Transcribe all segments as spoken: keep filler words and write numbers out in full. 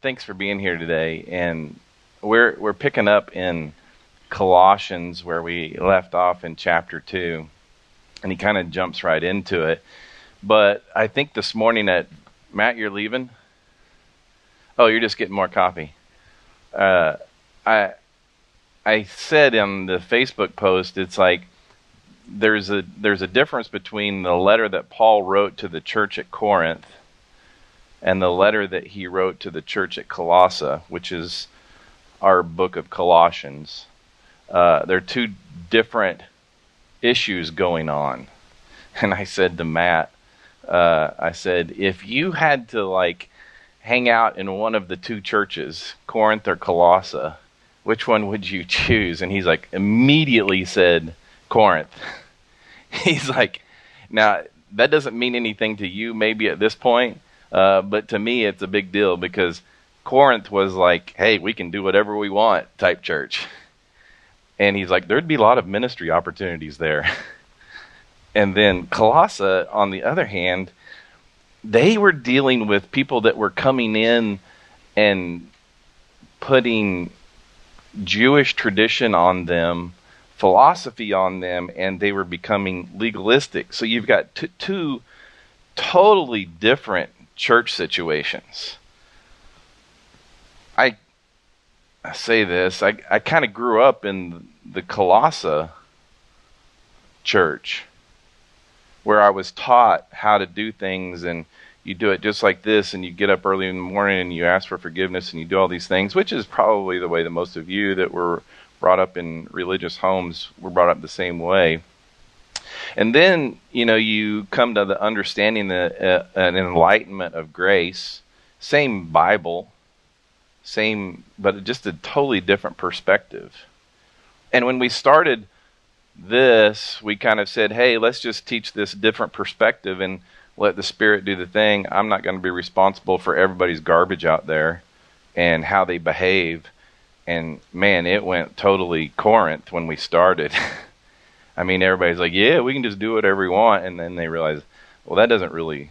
thanks for being here today. And we're we're picking up in Colossians where we left off in chapter two, and he kind of jumps right into it. But I think this morning at Matt, you're leaving. Oh, you're just getting more coffee. Uh, I I said in the Facebook post, it's like there's a there's a difference between the letter that Paul wrote to the church at Corinth and the letter that he wrote to the church at Colossae, which is our book of Colossians. Uh, there are two different issues going on. And I said to Matt, uh, I said, if you had to like hang out in one of the two churches, Corinth or Colossae, which one would you choose? And he's like, immediately said, Corinth. He's like, now, that doesn't mean anything to you maybe at this point, uh, but to me it's a big deal because Corinth was like, hey, we can do whatever we want type church. And he's like, there'd be a lot of ministry opportunities there. And then Colossae, on the other hand, they were dealing with people that were coming in and putting Jewish tradition on them, philosophy on them, and they were becoming legalistic. So you've got t- two totally different church situations. I I say this, I, I kind of grew up in the Colossae church where I was taught how to do things, and you do it just like this, and you get up early in the morning and you ask for forgiveness and you do all these things, which is probably the way that most of you that were brought up in religious homes were brought up the same way. And then, you know, you come to the understanding that uh, an enlightenment of grace, same Bible, same, but just a totally different perspective. And when we started this, we kind of said, hey, let's just teach this different perspective and let the Spirit do the thing. I'm not going to be responsible for everybody's garbage out there and how they behave. And man, it went totally Corinth when we started. I mean, everybody's like, yeah, we can just do whatever we want. And then they realize, well, that doesn't really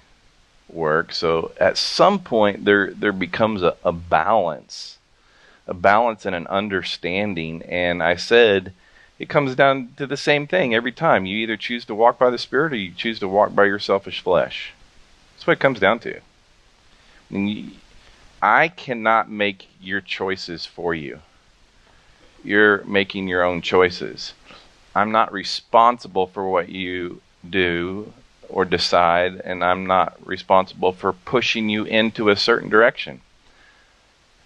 work. So at some point there there becomes a, a balance, a balance and an understanding. And I said, it comes down to the same thing every time. You either choose to walk by the Spirit or you choose to walk by your selfish flesh. That's what it comes down to. And you, I cannot make your choices for you. You're making your own choices. I'm not responsible for what you do or decide, and I'm not responsible for pushing you into a certain direction.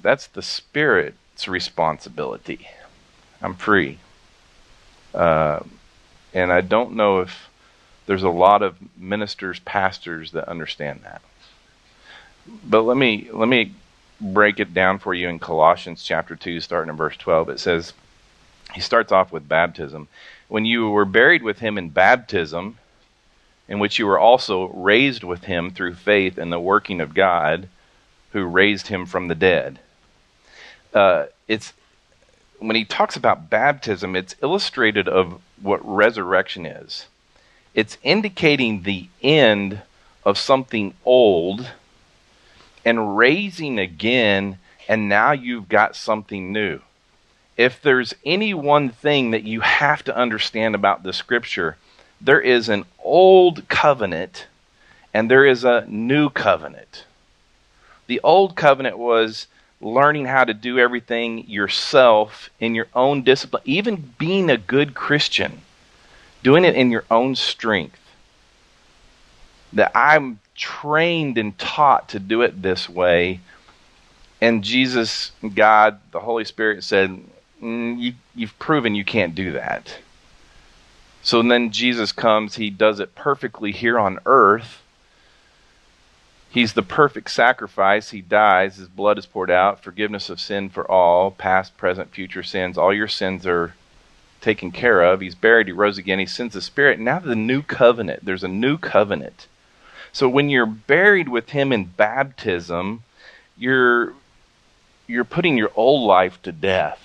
That's the Spirit's responsibility. I'm free. Uh, and I don't know if there's a lot of ministers, pastors that understand that. But let me let me break it down for you in Colossians chapter two, starting in verse twelve. It says, he starts off with baptism. When you were buried with him in baptism, in which you were also raised with him through faith in the working of God, who raised him from the dead. Uh, it's when he talks about baptism, it's illustrated of what resurrection is. It's indicating the end of something old and raising again, and now you've got something new. If there's any one thing that you have to understand about the Scripture, there is an old covenant and there is a new covenant. The old covenant was learning how to do everything yourself in your own discipline, even being a good Christian, doing it in your own strength. That I'm trained and taught to do it this way. And Jesus, God, the Holy Spirit said, mm, you, you've proven you can't do that. So then Jesus comes, he does it perfectly here on earth. He's the perfect sacrifice. He dies, his blood is poured out, forgiveness of sin for all, past, present, future sins. All your sins are taken care of. He's buried, he rose again, he sends the Spirit. Now the new covenant, there's a new covenant. So when you're buried with him in baptism, you're you're putting your old life to death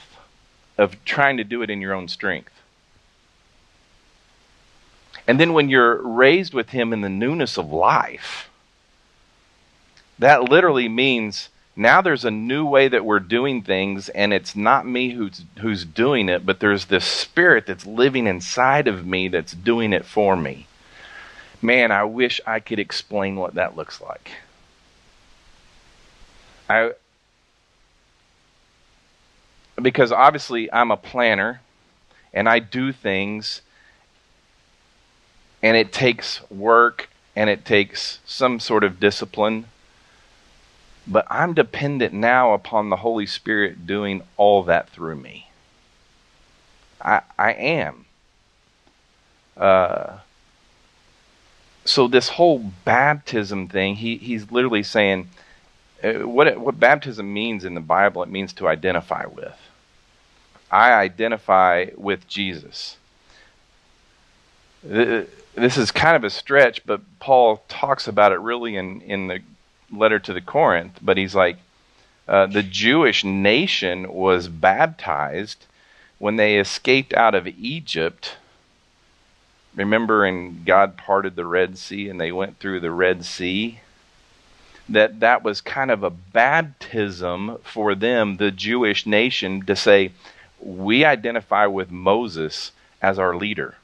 of trying to do it in your own strength. And then when you're raised with him in the newness of life, that literally means Now there's a new way that we're doing things, and it's not me who's who's doing it, but there's this spirit that's living inside of me that's doing it for me. Man, I wish I could explain what that looks like. I because obviously I'm a planner, and I do things, and it takes work, and it takes some sort of discipline. But I'm dependent now upon the Holy Spirit doing all that through me. I I am. Uh, so this whole baptism thing, he he's literally saying, uh, what it, what baptism means in the Bible, it means to identify with. I identify with Jesus. This is kind of a stretch, but Paul talks about it really in, in the letter to the Corinth, but he's like, uh, the Jewish nation was baptized when they escaped out of Egypt. Remember, and God parted the Red Sea and they went through the Red Sea? That that was kind of a baptism for them, the Jewish nation, to say, we identify with Moses as our leader.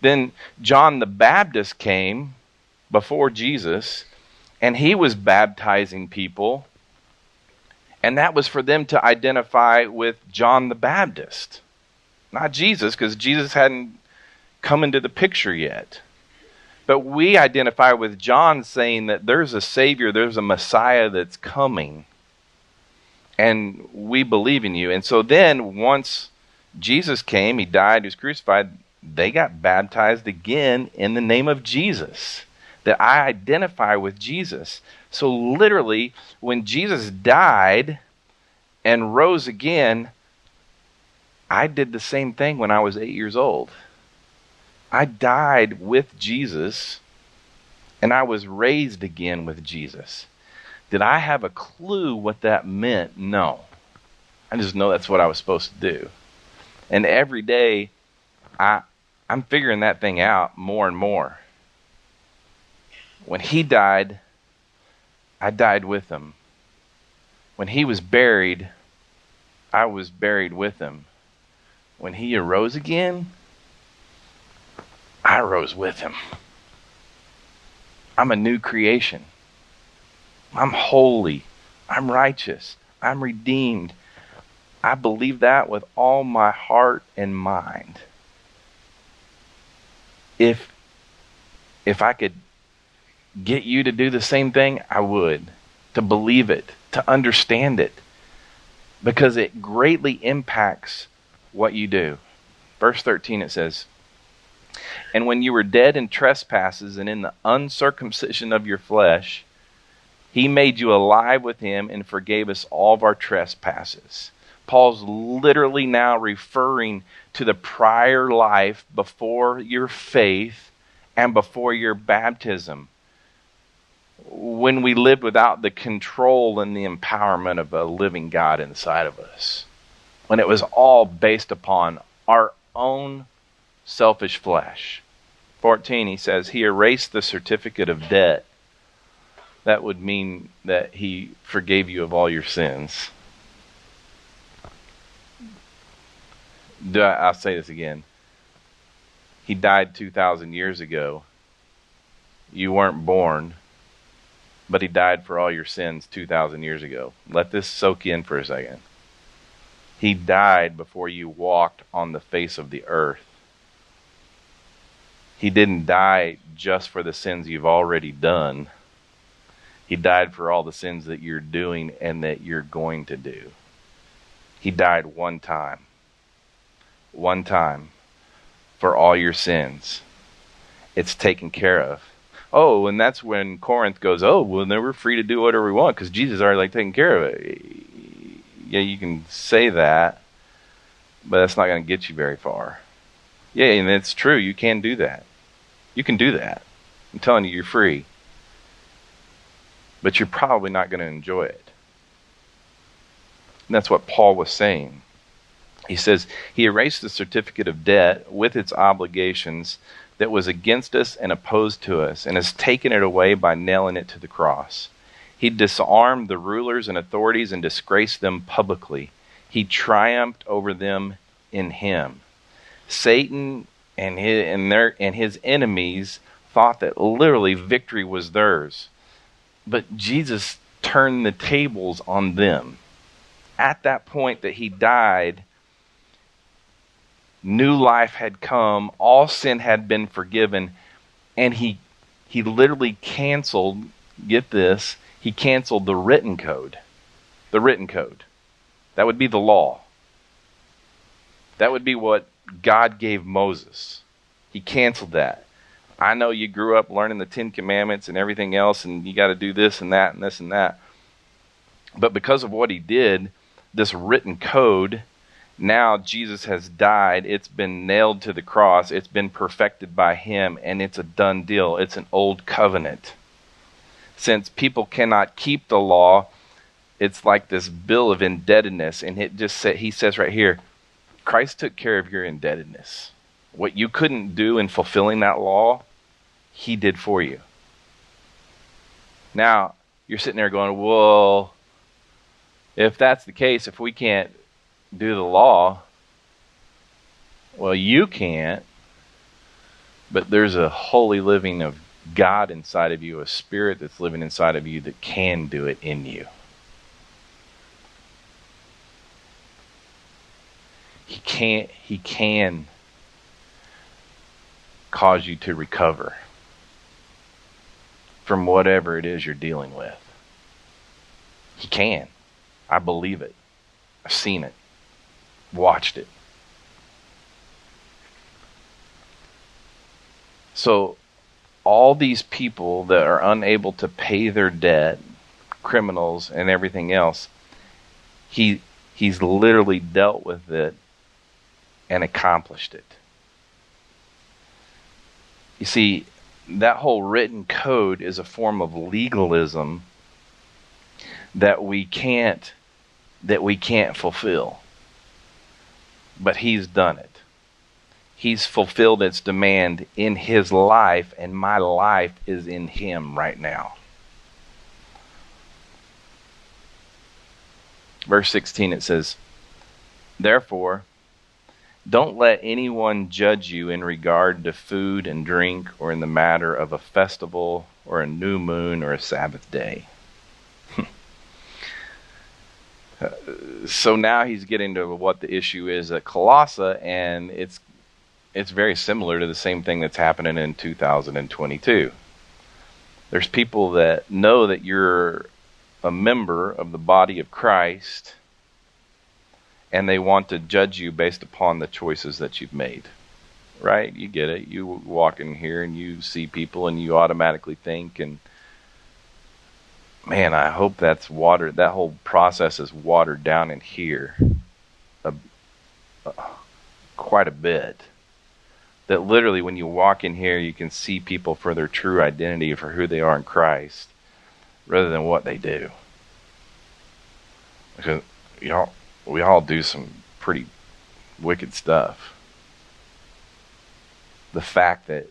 Then John the Baptist came before Jesus, and he was baptizing people, and that was for them to identify with John the Baptist, not Jesus, because Jesus hadn't come into the picture yet. But we identify with John, saying that there's a Savior, there's a Messiah that's coming, and we believe in you. And so then once Jesus came, he died, he was crucified, they got baptized again in the name of Jesus. That I identify with Jesus. So literally, when Jesus died and rose again, I did the same thing when I was eight years old. I died with Jesus, and I was raised again with Jesus. Did I have a clue what that meant? No. I just know that's what I was supposed to do. And every day, I, I'm figuring that thing out more and more. When he died, I died with him. When he was buried, I was buried with him. When he arose again, I rose with him. I'm a new creation. I'm holy. I'm righteous. I'm redeemed. I believe that with all my heart and mind. If, if I could get you to do the same thing, I would. To believe it, to understand it, because it greatly impacts what you do. Verse thirteen, it says, "And when you were dead in trespasses and in the uncircumcision of your flesh, he made you alive with him and forgave us all of our trespasses." Paul's literally now referring to the prior life before your faith and before your baptism, when we lived without the control and the empowerment of a living God inside of us, when it was all based upon our own selfish flesh. fourteen, he says, he erased the certificate of debt. That would mean that he forgave you of all your sins. I'll say this again. He died two thousand years ago. You weren't born, but he died for all your sins two thousand years ago. Let this soak in for a second. He died before you walked on the face of the earth. He didn't die just for the sins you've already done. He died for all the sins that you're doing and that you're going to do. He died one time. One time for all your sins. It's taken care of. Oh, and that's when Corinth goes, oh, well, then we're free to do whatever we want because Jesus is already like taking care of it. Yeah, you can say that, but that's not going to get you very far. Yeah, and it's true. You can do that. You can do that. I'm telling you, you're free. But you're probably not going to enjoy it. And that's what Paul was saying. He says, he erased the certificate of debt with its obligations that was against us and opposed to us, and has taken it away by nailing it to the cross. He disarmed the rulers and authorities and disgraced them publicly. He triumphed over them in him. Satan and his, and their, and his enemies thought that literally victory was theirs. But Jesus turned the tables on them. At that point that he died, new life had come, all sin had been forgiven, and he he literally canceled, get this, he canceled the written code. The written code. That would be the law. That would be what God gave Moses. He canceled that. I know you grew up learning the Ten Commandments and everything else, and you got to do this and that and this and that. But because of what he did, this written code, now Jesus has died. It's been nailed to the cross. It's been perfected by him, and it's a done deal. It's an old covenant. Since people cannot keep the law, it's like this bill of indebtedness, and it just said, he says right here, Christ took care of your indebtedness. What you couldn't do in fulfilling that law, he did for you. Now, you're sitting there going, well, if that's the case, if we can't do the law, well, you can't, but there's a holy living of God inside of you, a spirit that's living inside of you that can do it in you. He can't, he can cause you to recover from whatever it is you're dealing with. He can. I believe it. I've seen it. Watched it. So all these people that are unable to pay their debt, criminals and everything else, he he's literally dealt with it and accomplished it. You see, that whole written code is a form of legalism that we can't that we can't fulfill. But he's done it. He's fulfilled its demand in his life, and my life is in him right now. Verse sixteen, it says, therefore, don't let anyone judge you in regard to food and drink, or in the matter of a festival, or a new moon, or a Sabbath day. So now he's getting to what the issue is at Colossae, and it's it's very similar to the same thing that's happening in two thousand twenty-two. There's people that know that you're a member of the body of Christ, and they want to judge you based upon the choices that you've made. Right? You get it. You walk in here and you see people and you automatically think, and man, I hope that's watered. That whole process is watered down in here a, a, quite a bit. That literally, when you walk in here, you can see people for their true identity, for who they are in Christ, rather than what they do. Because you know, we all do some pretty wicked stuff. The fact that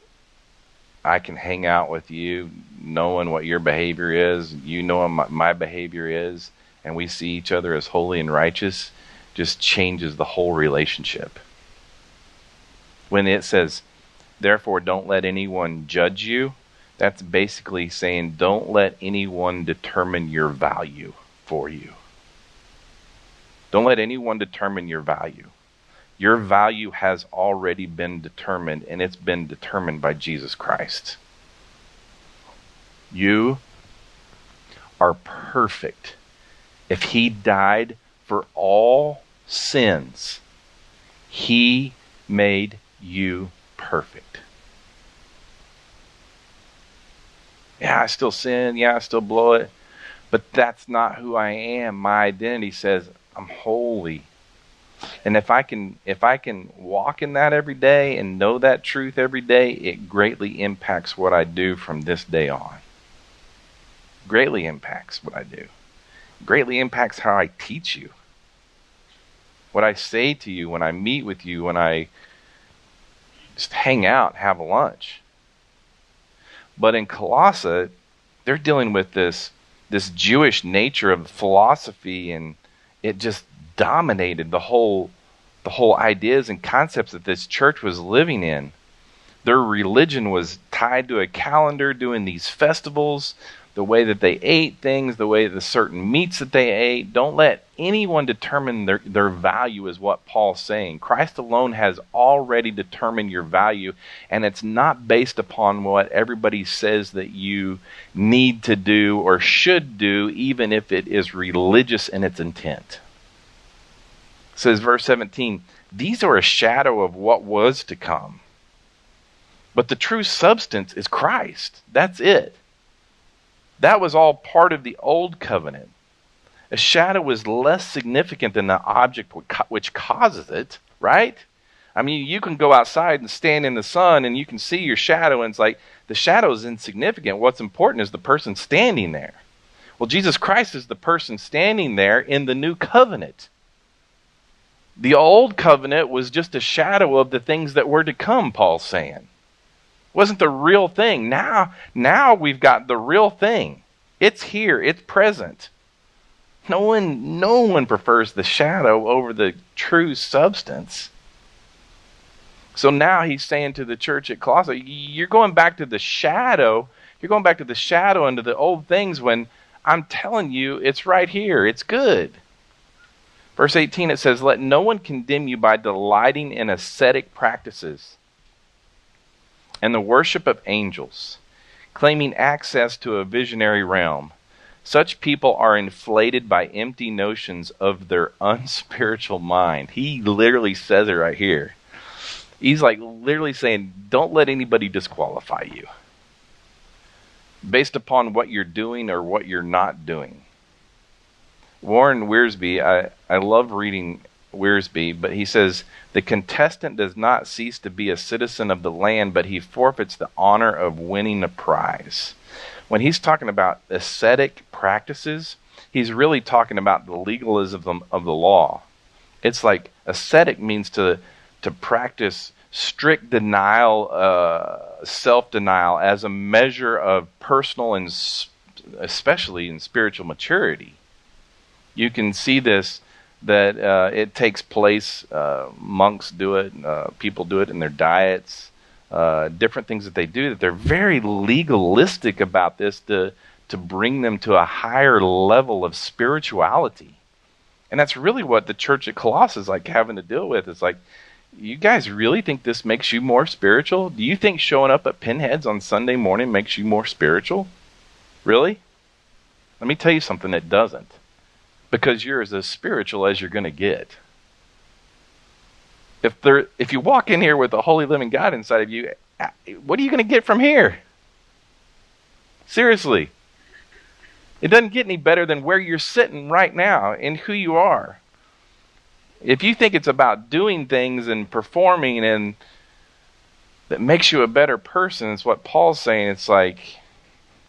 I can hang out with you, knowing what your behavior is, you knowing what my behavior is, and we see each other as holy and righteous, just changes the whole relationship. When it says, therefore, don't let anyone judge you, that's basically saying, don't let anyone determine your value for you. Don't let anyone determine your value. Your value has already been determined, and it's been determined by Jesus Christ. You are perfect. If he died for all sins, he made you perfect. Yeah, I still sin. Yeah, I still blow it. But that's not who I am. My identity says I'm holy. And if I can if I can walk in that every day and know that truth every day, it greatly impacts what I do from this day on. Greatly impacts what I do. Greatly impacts how I teach you. What I say to you when I meet with you, when I just hang out, have lunch. But in Colossae, they're dealing with this this Jewish nature of philosophy, and it just dominated the whole the whole ideas and concepts that this church was living in. Their religion was tied to a calendar, doing these festivals, the way that they ate things, the way the certain meats that they ate. Don't let anyone determine their, their value is what Paul's saying. Christ alone has already determined your value, and it's not based upon what everybody says that you need to do or should do, even if it is religious in its intent. It says, verse seventeen, "These are a shadow of what was to come, but the true substance is Christ." That's it. That was all part of the old covenant. A shadow was less significant than the object which causes it, right? I mean, you can go outside and stand in the sun and you can see your shadow, and it's like, the shadow is insignificant. What's important is the person standing there. Well, Jesus Christ is the person standing there in the new covenant. The old covenant was just a shadow of the things that were to come, Paul's saying. Wasn't the real thing. Now, now we've got the real thing. It's here. It's present. No one, no one prefers the shadow over the true substance. So now he's saying to the church at Colossae, you're going back to the shadow. You're going back to the shadow and to the old things when I'm telling you it's right here. It's good. Verse eighteen, it says, "Let no one condemn you by delighting in ascetic practices and the worship of angels, claiming access to a visionary realm. Such people are inflated by empty notions of their unspiritual mind." He literally says it right here. He's like literally saying, don't let anybody disqualify you based upon what you're doing or what you're not doing. Warren Wiersbe, I, I love reading Wiersbe, but he says, "The contestant does not cease to be a citizen of the land, but he forfeits the honor of winning a prize." When he's talking about ascetic practices, he's really talking about the legalism of the law. It's like ascetic means to to practice strict denial, uh, self-denial as a measure of personal and sp- especially in spiritual maturity. You can see this that uh, it takes place, uh, monks do it, uh, people do it in their diets, uh, different things that they do, that they're very legalistic about this to, to bring them to a higher level of spirituality. And that's really what the church at Colossae is like having to deal with. It's like, you guys really think this makes you more spiritual? Do you think showing up at Pinheads on Sunday morning makes you more spiritual? Really? Let me tell you something that doesn't. Because you're as spiritual as you're going to get. If there, if you walk in here with the holy living God inside of you, what are you going to get from here? Seriously. It doesn't get any better than where you're sitting right now and who you are. If you think it's about doing things and performing and that makes you a better person, it's what Paul's saying. It's like,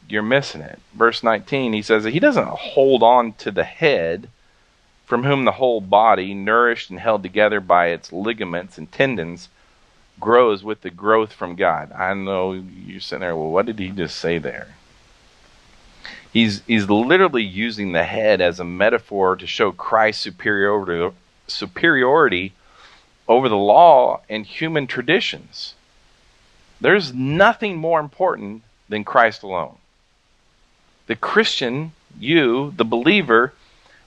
you're missing it. Verse nineteen, he says that he doesn't hold on to the head, from whom the whole body, nourished and held together by its ligaments and tendons, grows with the growth from God. I know you're sitting there, well, what did he just say there? He's he's literally using the head as a metaphor to show Christ's superiority, superiority over the law and human traditions. There's nothing more important than Christ alone. The Christian, you, the believer,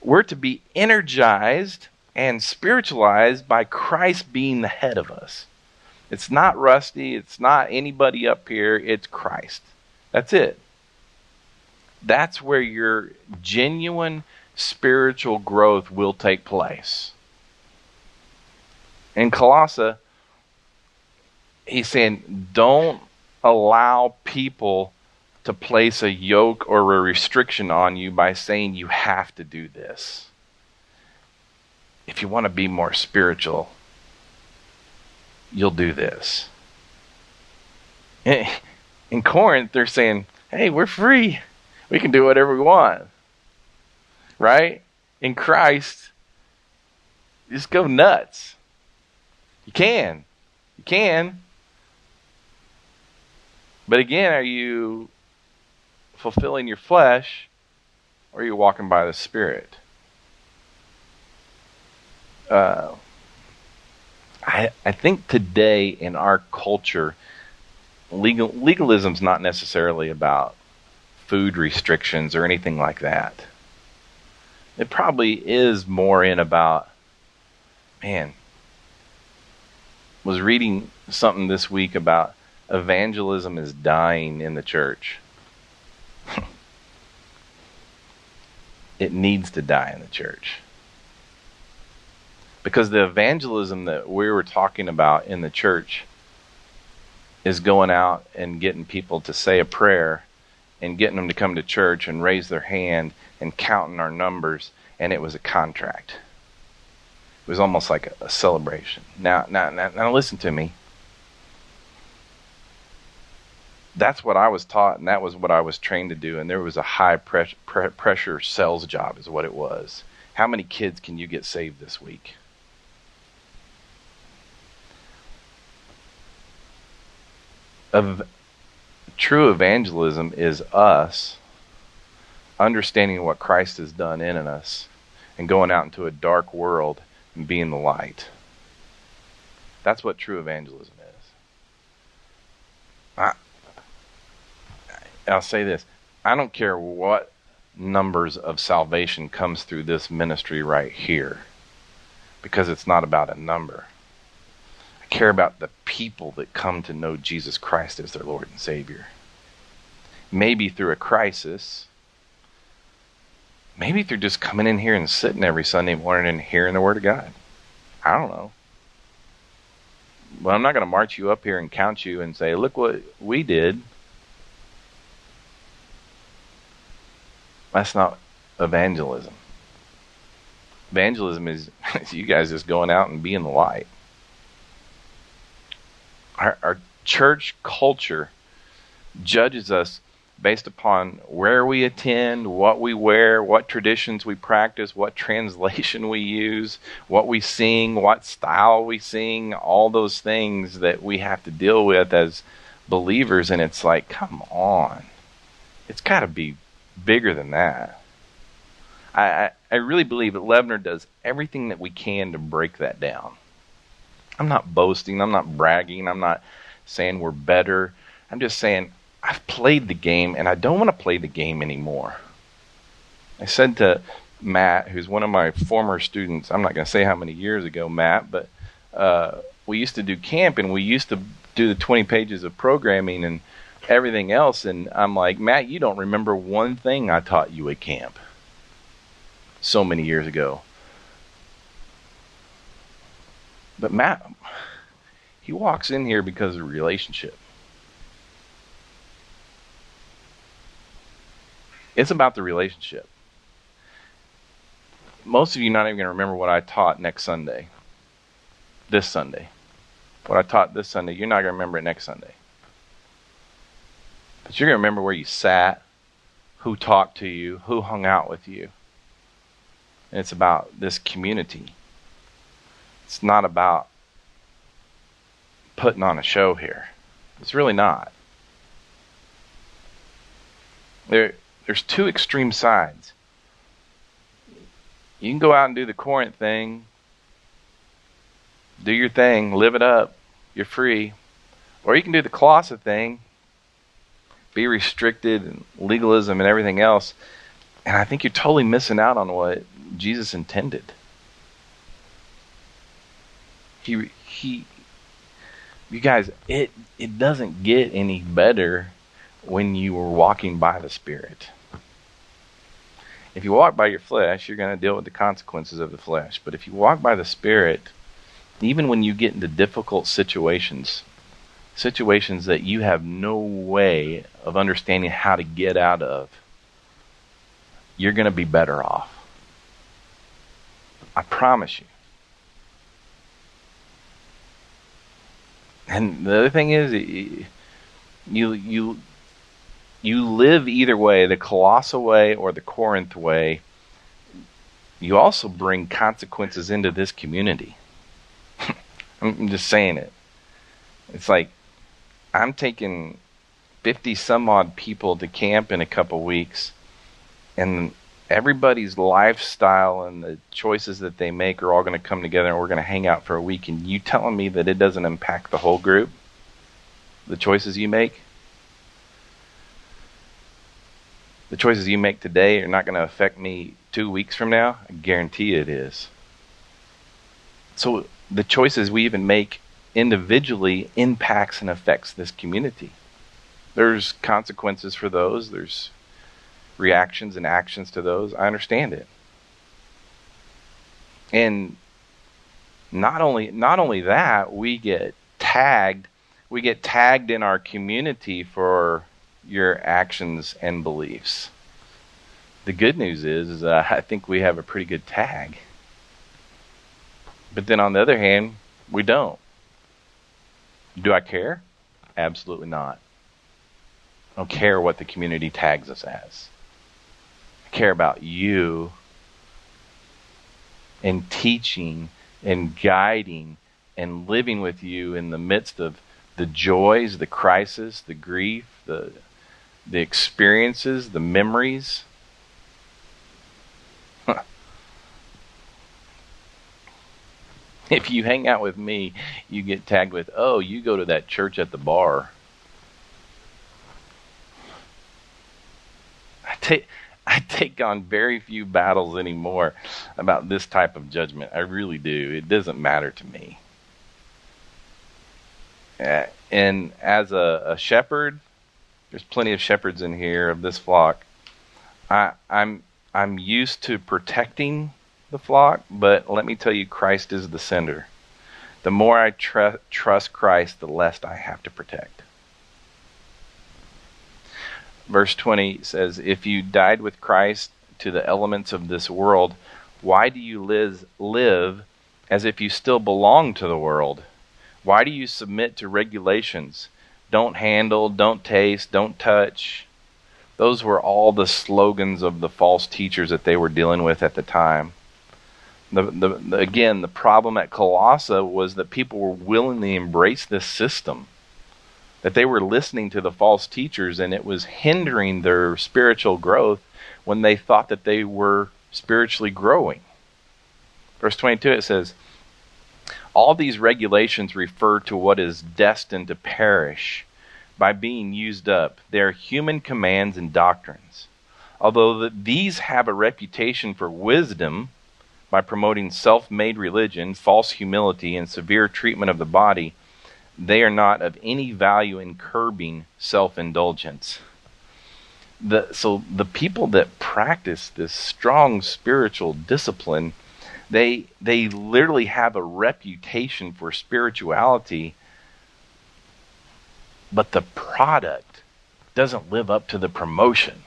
we're to be energized and spiritualized by Christ being the head of us. It's not Rusty. It's not anybody up here. It's Christ. That's it. That's where your genuine spiritual growth will take place. In Colossae, he's saying, don't allow people to place a yoke or a restriction on you by saying you have to do this. If you want to be more spiritual, you'll do this. In Corinth, they're saying, hey, we're free. We can do whatever we want. Right? In Christ, just go nuts. You can. You can. But again, are you fulfilling your flesh Or are you walking by the Spirit? Uh, I, I think today in our culture, legal, legalism's not necessarily about food restrictions or anything like that. It probably is more in about, man, was reading something this week about evangelism is dying in the church. It needs to die in the church. Because the evangelism that we were talking about in the church is going out and getting people to say a prayer and getting them to come to church and raise their hand and counting our numbers, and it was a contract. It was almost like a, a celebration. Now, now, now, now listen to me. That's what I was taught, and that was what I was trained to do, and there was a high press, pre- pressure sales job is what it was. How many kids can you get saved this week? Of true evangelism is us understanding what Christ has done in us and going out into a dark world and being the light. That's what true evangelism is. I, I'll say this. I don't care what numbers of salvation comes through this ministry right here, because it's not about a number. I care about the people that come to know Jesus Christ as their Lord and Savior. Maybe through a crisis, maybe through just coming in here and sitting every Sunday morning and hearing the Word of God. I don't know. But I'm not going to march you up here and count you and say, look what we did. That's not evangelism. Evangelism is you guys just going out and being the light. Our, our church culture judges us based upon where we attend, what we wear, what traditions we practice, what translation we use, what we sing, what style we sing, all those things that we have to deal with as believers. And it's like, come on. It's got to be bigger than that. I, I, I really believe that Levner does everything that we can to break that down. I'm not boasting. I'm not bragging. I'm not saying we're better. I'm just saying I've played the game, and I don't want to play the game anymore. I said to Matt, who's one of my former students, I'm not going to say how many years ago, Matt, but uh, we used to do camp, and we used to do the twenty pages of programming and everything else, and I'm like, Matt, you don't remember one thing I taught you at camp so many years ago. But Matt, he walks in here because of relationship. It's about the relationship. Most of you not even going to remember what I taught next Sunday. This Sunday. What I taught this Sunday, you're not going to remember it next Sunday. But you're going to remember where you sat, who talked to you, who hung out with you. And it's about this community. It's not about putting on a show here. It's really not. There, there's two extreme sides. You can go out and do the Corinth thing. Do your thing. Live it up. You're free. Or you can do the Colossae thing. Be restricted and legalism and everything else. And I think you're totally missing out on what Jesus intended. He, he, you guys, it, it doesn't get any better when you are walking by the Spirit. If you walk by your flesh, you're going to deal with the consequences of the flesh. But if you walk by the Spirit, even when you get into difficult situations, situations that you have no way of understanding how to get out of, you're going to be better off. I promise you. And the other thing is, you you you live either way, the Colossae way or the Corinth way. You also bring consequences into this community. I'm just saying it. It's like, I'm taking fifty some odd people to camp in a couple weeks, and everybody's lifestyle and the choices that they make are all going to come together and we're going to hang out for a week, and you telling me that it doesn't impact the whole group, the choices you make? The choices you make today are not going to affect me two weeks from now? I guarantee it is. So the choices we even make individually impacts and affects this community. There's consequences for those. There's reactions and actions to those. I understand it. And not only not only that, we get tagged. We get tagged in our community for your actions and beliefs. The good news is, is uh, I think we have a pretty good tag. But then on the other hand, we don't. Do I care? Absolutely not. I don't care what the community tags us as. I care about you and teaching and guiding and living with you in the midst of the joys, the crisis, the grief, the the experiences, the memories. Huh. If you hang out with me, you get tagged with, oh, you go to that church at the bar. I take I take on very few battles anymore about this type of judgment. I really do. It doesn't matter to me. Uh, and as a, a shepherd, there's plenty of shepherds in here of this flock. I, I'm I'm used to protecting the flock, but let me tell you, Christ is the sender. The more I tr- trust Christ, the less I have to protect. Verse twenty says, "If you died with Christ to the elements of this world, why do you liz- live as if you still belong to the world? Why do you submit to regulations? Don't handle, don't taste, don't touch." Those were all the slogans of the false teachers that they were dealing with at the time. The, the, the, again, the problem at Colossae was that people were willing to embrace this system, that they were listening to the false teachers, and it was hindering their spiritual growth when they thought that they were spiritually growing. Verse twenty-two, it says, "All these regulations refer to what is destined to perish by being used up. They are human commands and doctrines. Although the, these have a reputation for wisdom by promoting self-made religion, false humility, and severe treatment of the body, they are not of any value in curbing self-indulgence." The, so the people that practice this strong spiritual discipline, They they literally have a reputation for spirituality, but the product doesn't live up to the promotion.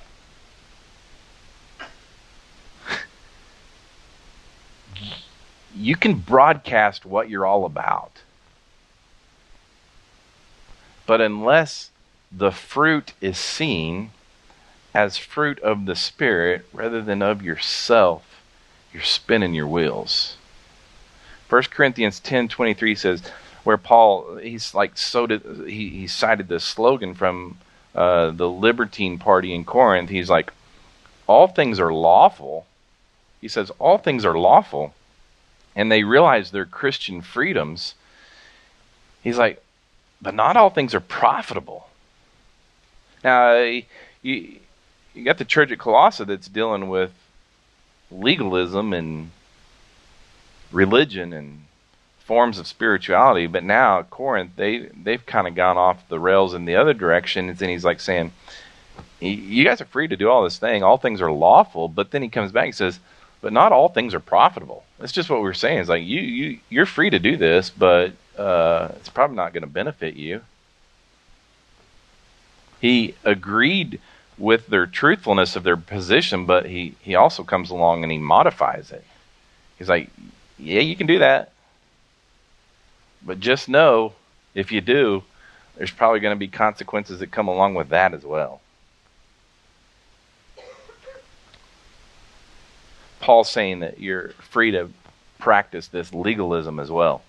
You can broadcast what you're all about, but unless the fruit is seen as fruit of the Spirit rather than of yourself, you're spinning your wheels. First Corinthians ten twenty-three says, where Paul, he's like, so did, he, he cited this slogan from uh, the Libertine party in Corinth. He's like, all things are lawful. He says, all things are lawful. And they realize their Christian freedoms. He's like, but not all things are profitable. Now, you, you got the church at Colossae that's dealing with legalism and religion and forms of spirituality, but now at Corinth they they've kind of gone off the rails in the other direction. And then he's like saying, "You guys are free to do all this thing. All things are lawful." But then he comes back and says, "But not all things are profitable." That's just what we're saying. It's like you you you're free to do this, but uh, it's probably not going to benefit you. He agreed with their truthfulness of their position, but he, he also comes along and he modifies it. He's like, yeah, you can do that. But just know, if you do, there's probably going to be consequences that come along with that as well. Paul's saying that you're free to practice this legalism as well.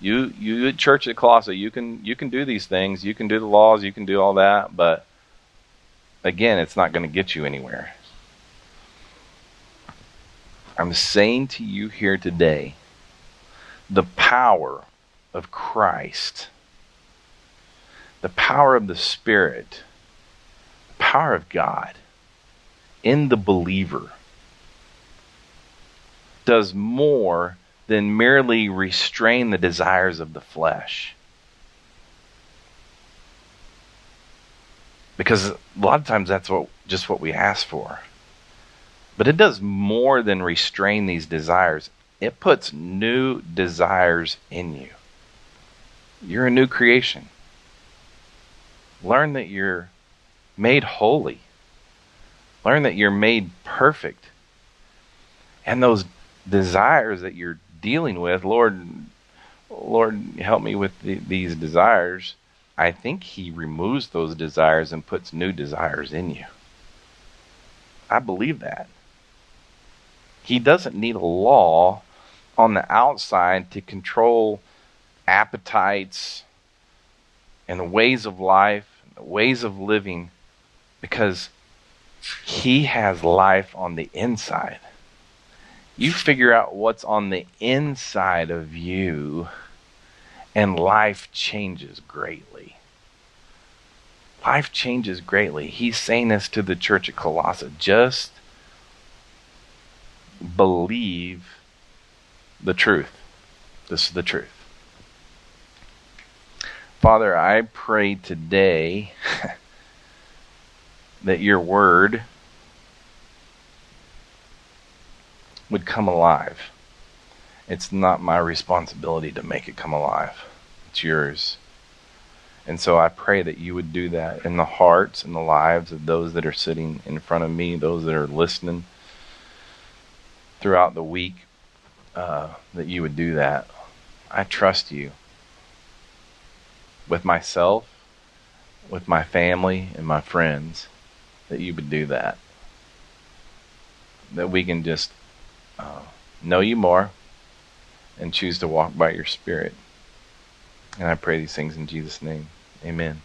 You you at church at Colossae, you can you can do these things, you can do the laws, you can do all that, but again, it's not going to get you anywhere. I'm saying to you here today, the power of Christ, the power of the Spirit, the power of God in the believer does more than merely restrain the desires of the flesh. Because a lot of times that's what just what we ask for. But it does more than restrain these desires. It puts new desires in you. You're a new creation. Learn that you're made holy. Learn that you're made perfect. And those desires that you're dealing with, Lord, Lord, help me with the, these desires. I think he removes those desires and puts new desires in you. I believe that. He doesn't need a law on the outside to control appetites and the ways of life, the ways of living, because he has life on the inside. You figure out what's on the inside of you, and life changes greatly. Life changes greatly. He's saying this to the church at Colossae. Just believe the truth. This is the truth. Father, I pray today that your word would come alive. It's not my responsibility to make it come alive. It's yours. And so I pray that you would do that in the hearts and the lives of those that are sitting in front of me, those that are listening throughout the week, uh, that you would do that. I trust you with myself, with my family, and my friends, that you would do that. That we can just uh, know you more and choose to walk by your Spirit. And I pray these things in Jesus' name. Amen.